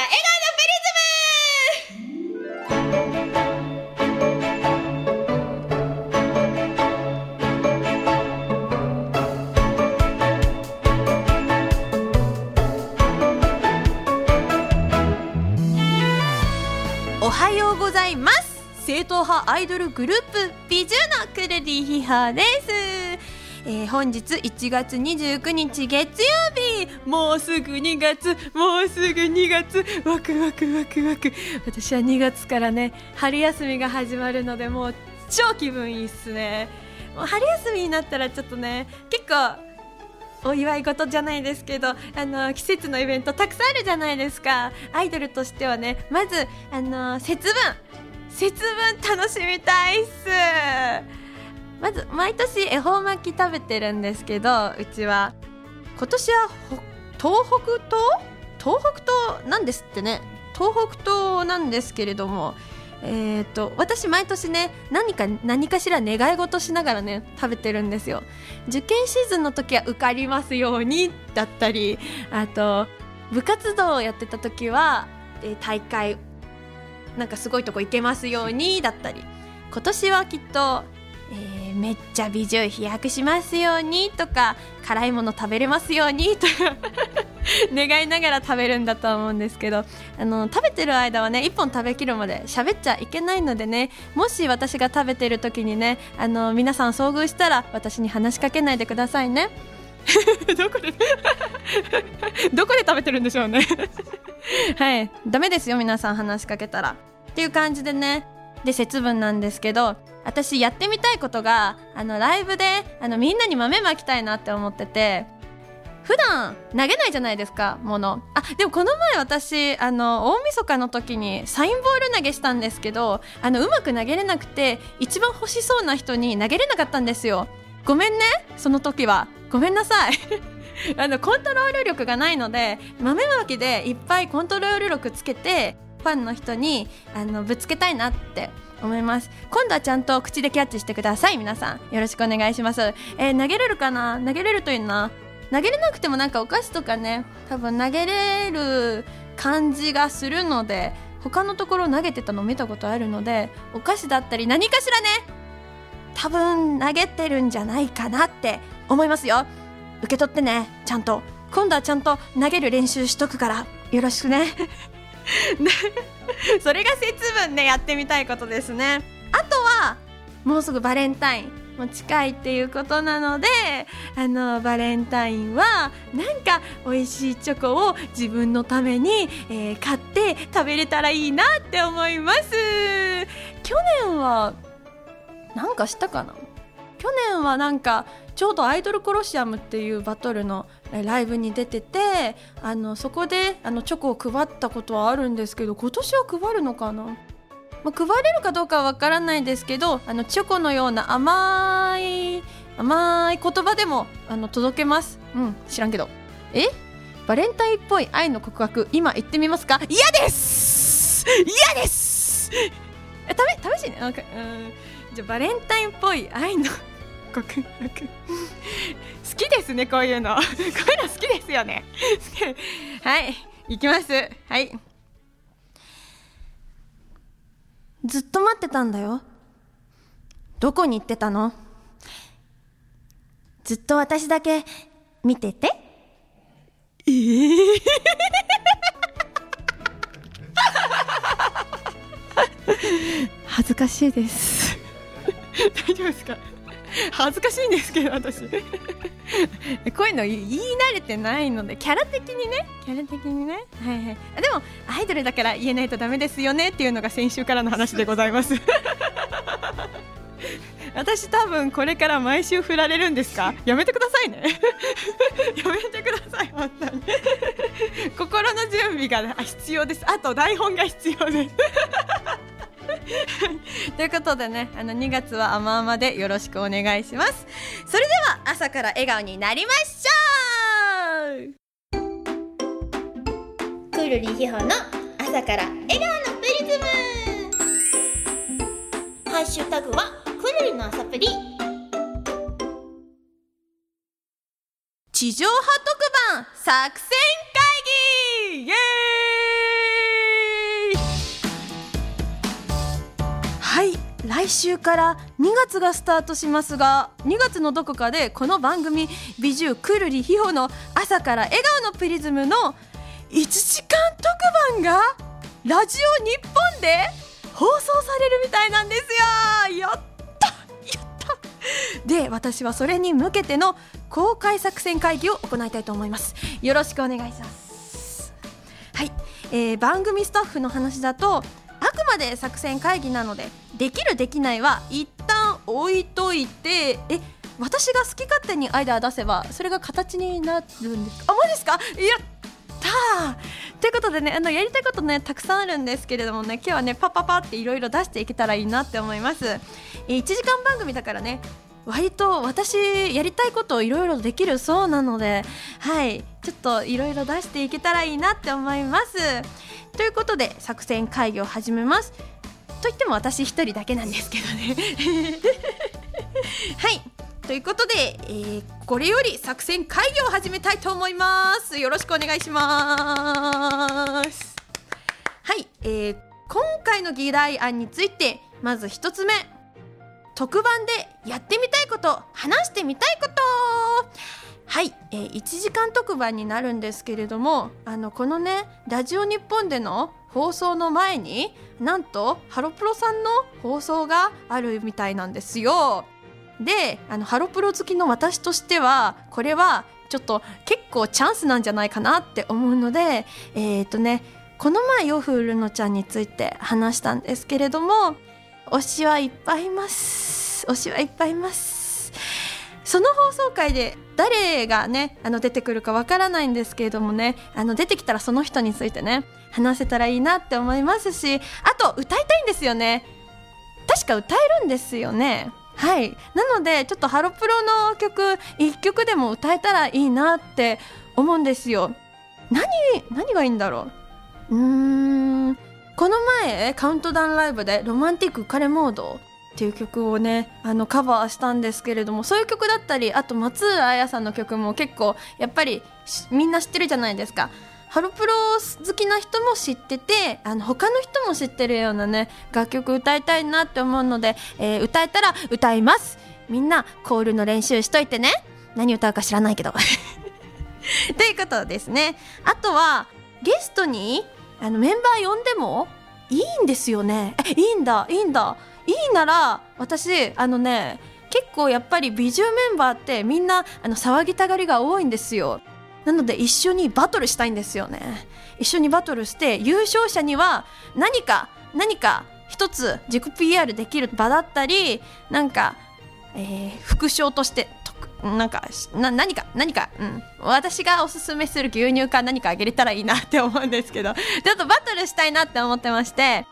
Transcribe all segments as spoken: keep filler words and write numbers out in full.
笑顔のプリズム。おはようございます。正統派アイドルグループビジューのくるりひはです。えー、本日いちがつにじゅうくにち月曜日、もうすぐにがつ、もうすぐにがつ、ワクワクワクワク。私はにがつからね、春休みが始まるので、もう超気分いいっすね。もう春休みになったらちょっとね、結構お祝い事じゃないですけど、あの季節のイベントたくさんあるじゃないですか。アイドルとしてはね、まずあの節分節分楽しみたいっす。まず毎年恵方巻き食べてるんですけど、うちは今年は東北と東北となんですってね東北となんですけれども、えーと私毎年ね、何か何かしら願い事しながらね食べてるんですよ。受験シーズンの時は受かりますようにだったり、あと部活動をやってた時は、えー、大会なんかすごいとこ行けますようにだったり、今年はきっとえー、めっちゃビジュー飛躍しますようにとか、辛いもの食べれますようにとか願いながら食べるんだと思うんですけど、あの食べてる間はね、一本食べきるまで喋っちゃいけないのでね、もし私が食べてる時にね、あの皆さん遭遇したら私に話しかけないでくださいねどこでどこで食べてるんでしょうねはい、ダメですよ皆さん話しかけたらっていう感じでね。で、節分なんですけど、私やってみたいことが、あのライブであのみんなに豆まきたいなって思ってて、普段投げないじゃないですか、物。あ、でもこの前私あの大晦日の時にサインボール投げしたんですけど、あのうまく投げれなくて、一番欲しそうな人に投げれなかったんですよ。ごめんね、その時はごめんなさいあのコントロール力がないので、豆まきでいっぱいコントロール力つけてファンの人にあのぶつけたいなって思います。今度はちゃんと口でキャッチしてください。皆さんよろしくお願いします。えー、投げれるかな、投げれるといいな。投げれなくてもなんかお菓子とかね、多分投げれる感じがするので、他のところ投げてたの見たことあるので、お菓子だったり何かしらね、多分投げてるんじゃないかなって思いますよ。受け取ってね、ちゃんと。今度はちゃんと投げる練習しとくからよろしくねそれが節分ね、やってみたいことですね。あとはもうすぐバレンタインも近いっていうことなので、あのバレンタインはなんか美味しいチョコを自分のために、えー、買って食べれたらいいなって思います。去年はなんかしたかな。去年はなんかちょうどアイドルコロシアムっていうバトルのライブに出てて、あのそこであのチョコを配ったことはあるんですけど、今年は配るのかな、まあ、配れるかどうかは分からないですけど、あのチョコのような甘い甘い言葉でもあの届けます。うん、知らんけど。え、バレンタインっぽい愛の告白、今言ってみますか。嫌です嫌ですえ、試しにね、なんか、うん、じゃあバレンタインっぽい愛の告白好きですね、こういうのこういうの好きですよねはい、いきます。はい。ずっと待ってたんだよ。どこに行ってたの？ずっと私だけ見てて。えー恥ずかしいです大丈夫ですか？恥ずかしいんですけど私こういうの言い慣れてないので、キャラ的にねキャラ的にね、はいはい、でもアイドルだから言えないとダメですよねっていうのが先週からの話でございます私多分これから毎週振られるんですか？やめてくださいねやめてください本当に心の準備が必要です。あと台本が必要ですということでね、あのにがつは甘々でよろしくお願いします。それでは朝から笑顔になりましょう。くるりひほの朝から笑顔のプリズム。ハッシュタグはくるりの朝プリ。地上波特番作戦会議、イエーイ。来週からにがつがスタートしますが、にがつのどこかでこの番組ビジューくるりひほの朝から笑顔のプリズムのいちじかん特番がラジオ日本で放送されるみたいなんですよ。やったやったで、私はそれに向けての公開作戦会議を行いたいと思います。よろしくお願いします。はい、えー、番組スタッフの話だと、あくまで作戦会議なのでできるできないは一旦置いといて、え、私が好き勝手にアイデア出せばそれが形になるんです。あ、マジですか。やったー。ということでね、あのやりたいことねたくさんあるんですけれどもね、今日はねパパパっていろいろ出していけたらいいなって思います。えー、いちじかん番組だからね、割と私やりたいことをいろいろできるそうなので、はい、ちょっといろいろ出していけたらいいなって思います。ということで作戦会議を始めます。といっても私一人だけなんですけどねはい、ということで、えー、これより作戦会議を始めたいと思います。よろしくお願いします。はい、えー、今回の議題案について、まず一つ目、特番でやってみたいこと、話してみたいこと。はい、えー、いちじかん特番になるんですけれども、あのこのねラジオ日本での放送の前に、なんとハロプロさんの放送があるみたいなんですよ。で、あのハロプロ好きの私としては、これはちょっと結構チャンスなんじゃないかなって思うので、えーとね、この前よふるのちゃんについて話したんですけれども、推しはいっぱいいます。推しはいっぱいいます。その放送回で誰がねあの出てくるかわからないんですけれどもね、あの出てきたらその人についてね話せたらいいなって思いますし、あと歌いたいんですよね。確か歌えるんですよね。はい、なのでちょっとハロプロの曲いっきょくでも歌えたらいいなって思うんですよ。何何がいいんだろう。うーん、この前カウントダウンライブでロマンティック彼モードっていう曲をねあのカバーしたんですけれども、そういう曲だったり、あと松浦彩さんの曲も結構やっぱりみんな知ってるじゃないですか。ハロプロ好きな人も知ってて、あの他の人も知ってるようなね楽曲歌いたいなって思うので、えー、歌えたら歌います。みんなコールの練習しといてね。何歌うか知らないけどということですね。あとはゲストにあのメンバー呼んでもいいんですよね。え、いいんだいいんだいいなら、私あのね結構やっぱりビジューメンバーってみんなあの騒ぎたがりが多いんですよ。なので一緒にバトルしたいんですよね。一緒にバトルして、優勝者には何か何か一つ自己 ピーアール できる場だったり、なんか、えー、副賞としてなんかな何か何か、うん、私がおすすめする牛乳か何かあげれたらいいなって思うんですけどちょっとバトルしたいなって思ってまして、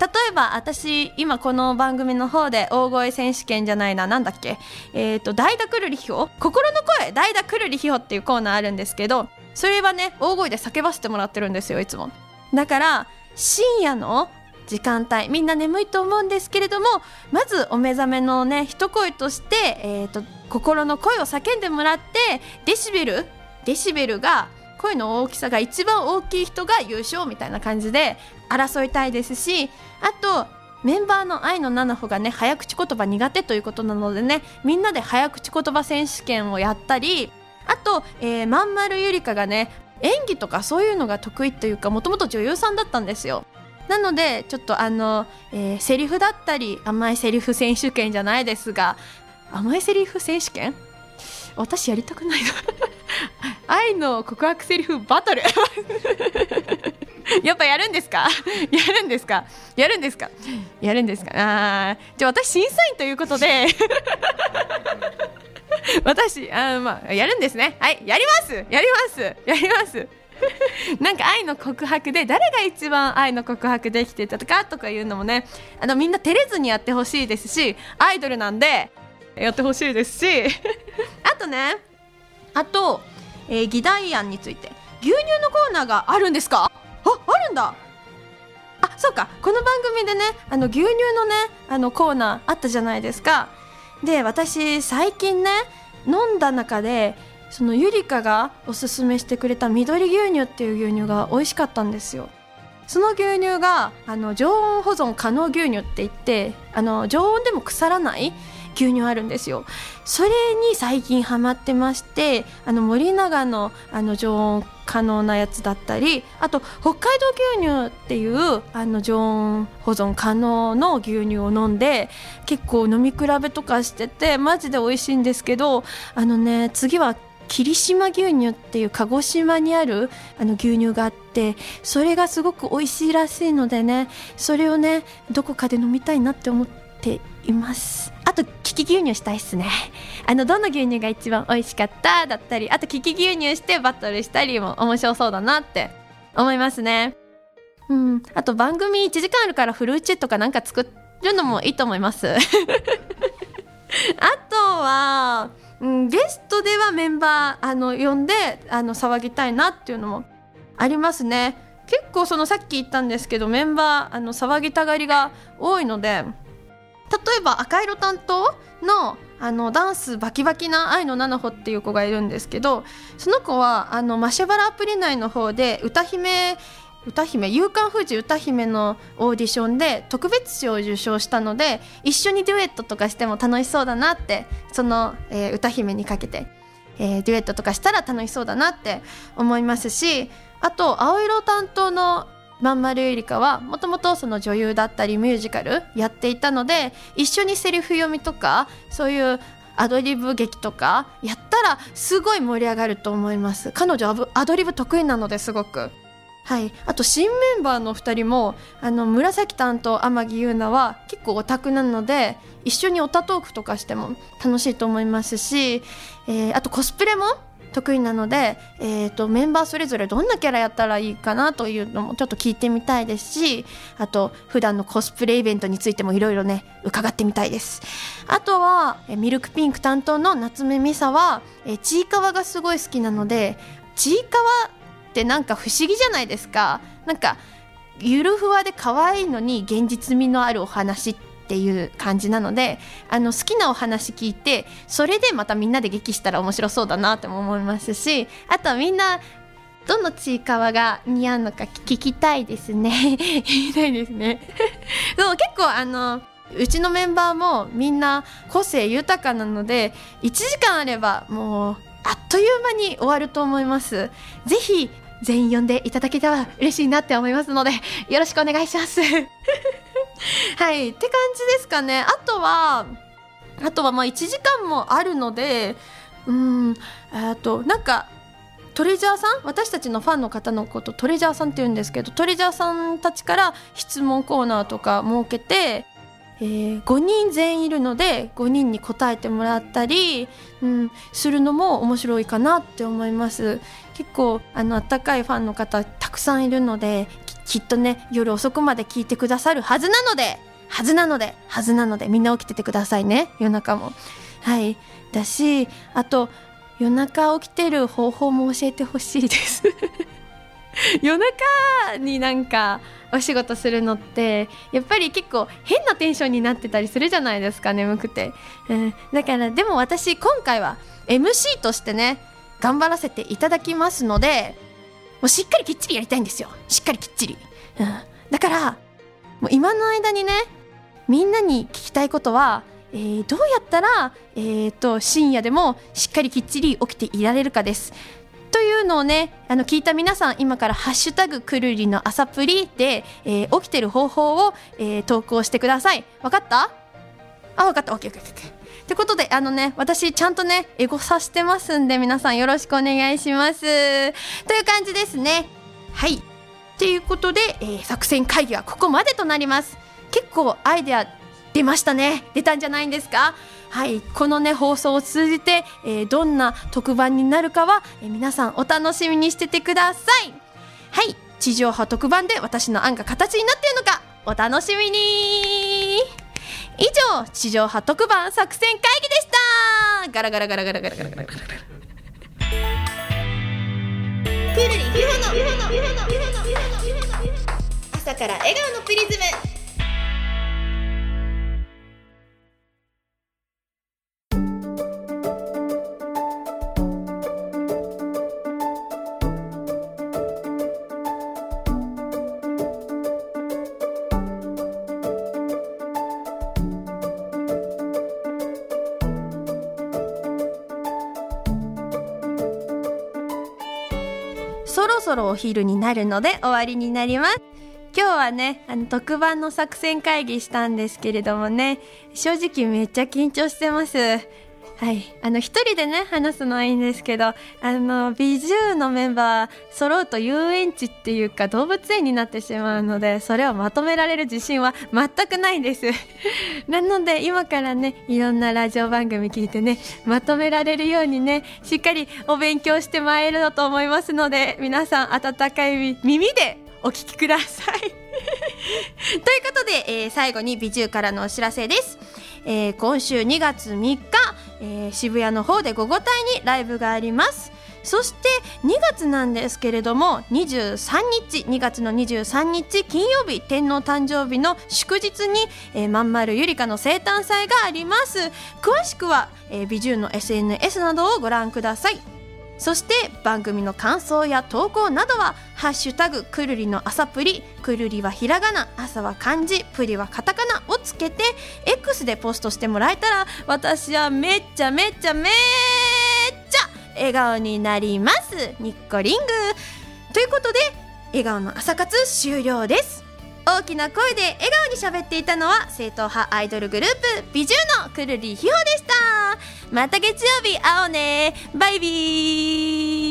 例えば私今この番組の方で大声選手権じゃないな、なんだっけ、えーと代打くるりひほ、心の声代打くるりひほっていうコーナーあるんですけど、それはね大声で叫ばせてもらってるんですよ、いつも。だから深夜の時間帯、みんな眠いと思うんですけれども、まずお目覚めのね一声として、えーと心の声を叫んでもらって、デシベルデシベルが声の大きさが一番大きい人が優勝みたいな感じで争いたいですし、あとメンバーの愛のななほがね早口言葉苦手ということなのでね、みんなで早口言葉選手権をやったり、あと、えー、まんまるゆりかがね演技とかそういうのが得意というか、もともと女優さんだったんですよ。なのでちょっとあの、えー、セリフだったり甘いセリフ選手権じゃないですが、甘いセリフ選手権私やりたくないな愛の告白セリフバトルやっぱやるんですかやるんですかやるんですかやるんですか。ああ、じゃあ私審査員ということで私あ、まあ、やるんですね。はい、やりますやりますやりますなんか愛の告白で誰が一番愛の告白できてたかとかいうのもね、あのみんな照れずにやってほしいですし、アイドルなんでやってほしいですしあとね、あと、えー、議題案について牛乳のコーナーがあるんですか。あ、あるんだ。あ、そうか、この番組でねあの牛乳のねあのコーナーあったじゃないですか。で、私最近ね飲んだ中で、そのゆりかがおすすめしてくれた緑牛乳っていう牛乳が美味しかったんですよ。その牛乳があの常温保存可能牛乳って言ってあの常温でも腐らない牛乳あるんですよ。それに最近ハマってまして、あの森永 の, あの常温可能なやつだったり、あと北海道牛乳っていうあの常温保存可能の牛乳を飲んで結構飲み比べとかしててマジで美味しいんですけど、あのね次は霧島牛乳っていう鹿児島にあるあの牛乳があって、それがすごく美味しいらしいのでね、それをねどこかで飲みたいなって思っています。あと利き牛乳したいっすね。あのどの牛乳が一番美味しかっただったり、あと利き牛乳してバトルしたりも面白そうだなって思いますね。うん、あと番組いちじかんあるからフルーチェとかなんか作るのもいいと思いますあとは、うん、ゲストではメンバーあの呼んであの騒ぎたいなっていうのもありますね。結構そのさっき言ったんですけどメンバーあの騒ぎたがりが多いので、例えば赤色担当 の, あのダンスバキバキな愛のななほっていう子がいるんですけど、その子はあのマシュバラアプリ内の方で歌姫歌姫夕刊富士歌姫のオーディションで特別賞を受賞したので、一緒にデュエットとかしても楽しそうだなって、その、えー、歌姫にかけて、えー、デュエットとかしたら楽しそうだなって思いますし、あと青色担当のまんまるゆりかはもともとその女優だったりミュージカルやっていたので、一緒にセリフ読みとかそういうアドリブ劇とかやったらすごい盛り上がると思います。彼女アドリブ得意なのですごく、はい、あと新メンバーのふたりもあの紫担当天城優奈は結構オタクなので一緒にオタトークとかしても楽しいと思いますし、えー、あとコスプレも得意なので、えーと、メンバーそれぞれどんなキャラやったらいいかなというのもちょっと聞いてみたいですし、あと普段のコスプレイベントについてもいろいろね伺ってみたいです。あとはミルクピンク担当の夏目美沙はちいかわがすごい好きなので、ちいかわってなんか不思議じゃないですか。なんかゆるふわで可愛いのに現実味のあるお話ってっていう感じなので、あの好きなお話聞いてそれでまたみんなで劇したら面白そうだなっても思いますし、あとはみんなどのちいかわが似合うのか聞きたいですね聞きたいですねでも結構あのうちのメンバーもみんな個性豊かなのでいちじかんあればもうあっという間に終わると思います。ぜひ全員呼んでいただけたら嬉しいなって思いますのでよろしくお願いしますはいって感じですかね。あとはあとはまあいちじかんもあるので、うーんあとなんかトレジャーさん、私たちのファンの方のことトレジャーさんって言うんですけど、トレジャーさんたちから質問コーナーとか設けて、えー、ごにん全員いるのでごにんに答えてもらったり、うん、するのも面白いかなって思います。結構あの温かいファンの方たくさんいるのできっとね夜遅くまで聞いてくださるはずなのではずなのではずなのでみんな起きててくださいね、夜中も。はいだし、あと夜中起きてる方法も教えてほしいです夜中になんかお仕事するのってやっぱり結構変なテンションになってたりするじゃないですか、眠くて、うん、だからでも私今回は エムシー としてね頑張らせていただきますので、もうしっかりきっちりやりたいんですよ。しっかりきっちり、うん、だからもう今の間にねみんなに聞きたいことは、えー、どうやったら、えー、と深夜でもしっかりきっちり起きていられるかですというのをね、あの聞いた皆さん今からハッシュタグくるりの朝プリで、えー、起きてる方法を、えー、投稿してください。わかった？あ、わかった OK OK OK ってことで、あのね私ちゃんとねエゴさしてますんで皆さんよろしくお願いしますという感じですね。はいということで、えー、作戦会議はここまでとなります。結構アイデア出ましたね、出たんじゃないんですか。はいこのね放送を通じて、えー、どんな特番になるかは、えー、皆さんお楽しみにしててください。はい地上波特番で私の案が形になっているのかお楽しみに。以上地上波特番作戦会議でした。ガラガラガラガラガラガラガラガラガラくるりゆはのゆはのゆはのゆはのゆはのゆはの朝から笑顔のプリズム。そろそろお昼になるので終わりになります。今日はね、あの特番の作戦会議したんですけれどもね、正直めっちゃ緊張してます。はい、あの一人でね話すのはいいんですけど、あのビジューのメンバー揃うと遊園地っていうか動物園になってしまうので、それをまとめられる自信は全くないですなので今からね、いろんなラジオ番組聞いてね、まとめられるようにね、しっかりお勉強してまいると思いますので、皆さん温かい耳でお聞きくださいということで、えー、最後にビジューからのお知らせです。えー、今週にがつみっか、えー、渋谷の方で午後帯にライブがあります。そしてにがつなんですけれども、にじゅうさんにち、にがつのにじゅうさんにち金曜日、天皇誕生日の祝日に、えー、まんまるゆりかの生誕祭があります。詳しくは、えー、ビジューの エスエヌエス などをご覧ください。そして番組の感想や投稿などはハッシュタグくるりの朝プリ、くるりはひらがな、朝は漢字、プリはカタカナをつけて X でポストしてもらえたら、私はめっちゃめっちゃめっちゃ笑顔になります。ニッコリングということで、笑顔の朝活終了です。大きな声で笑顔に喋っていたのは正統派アイドルグループビジューのくるりひほでした。また月曜日会おうね。バイビー。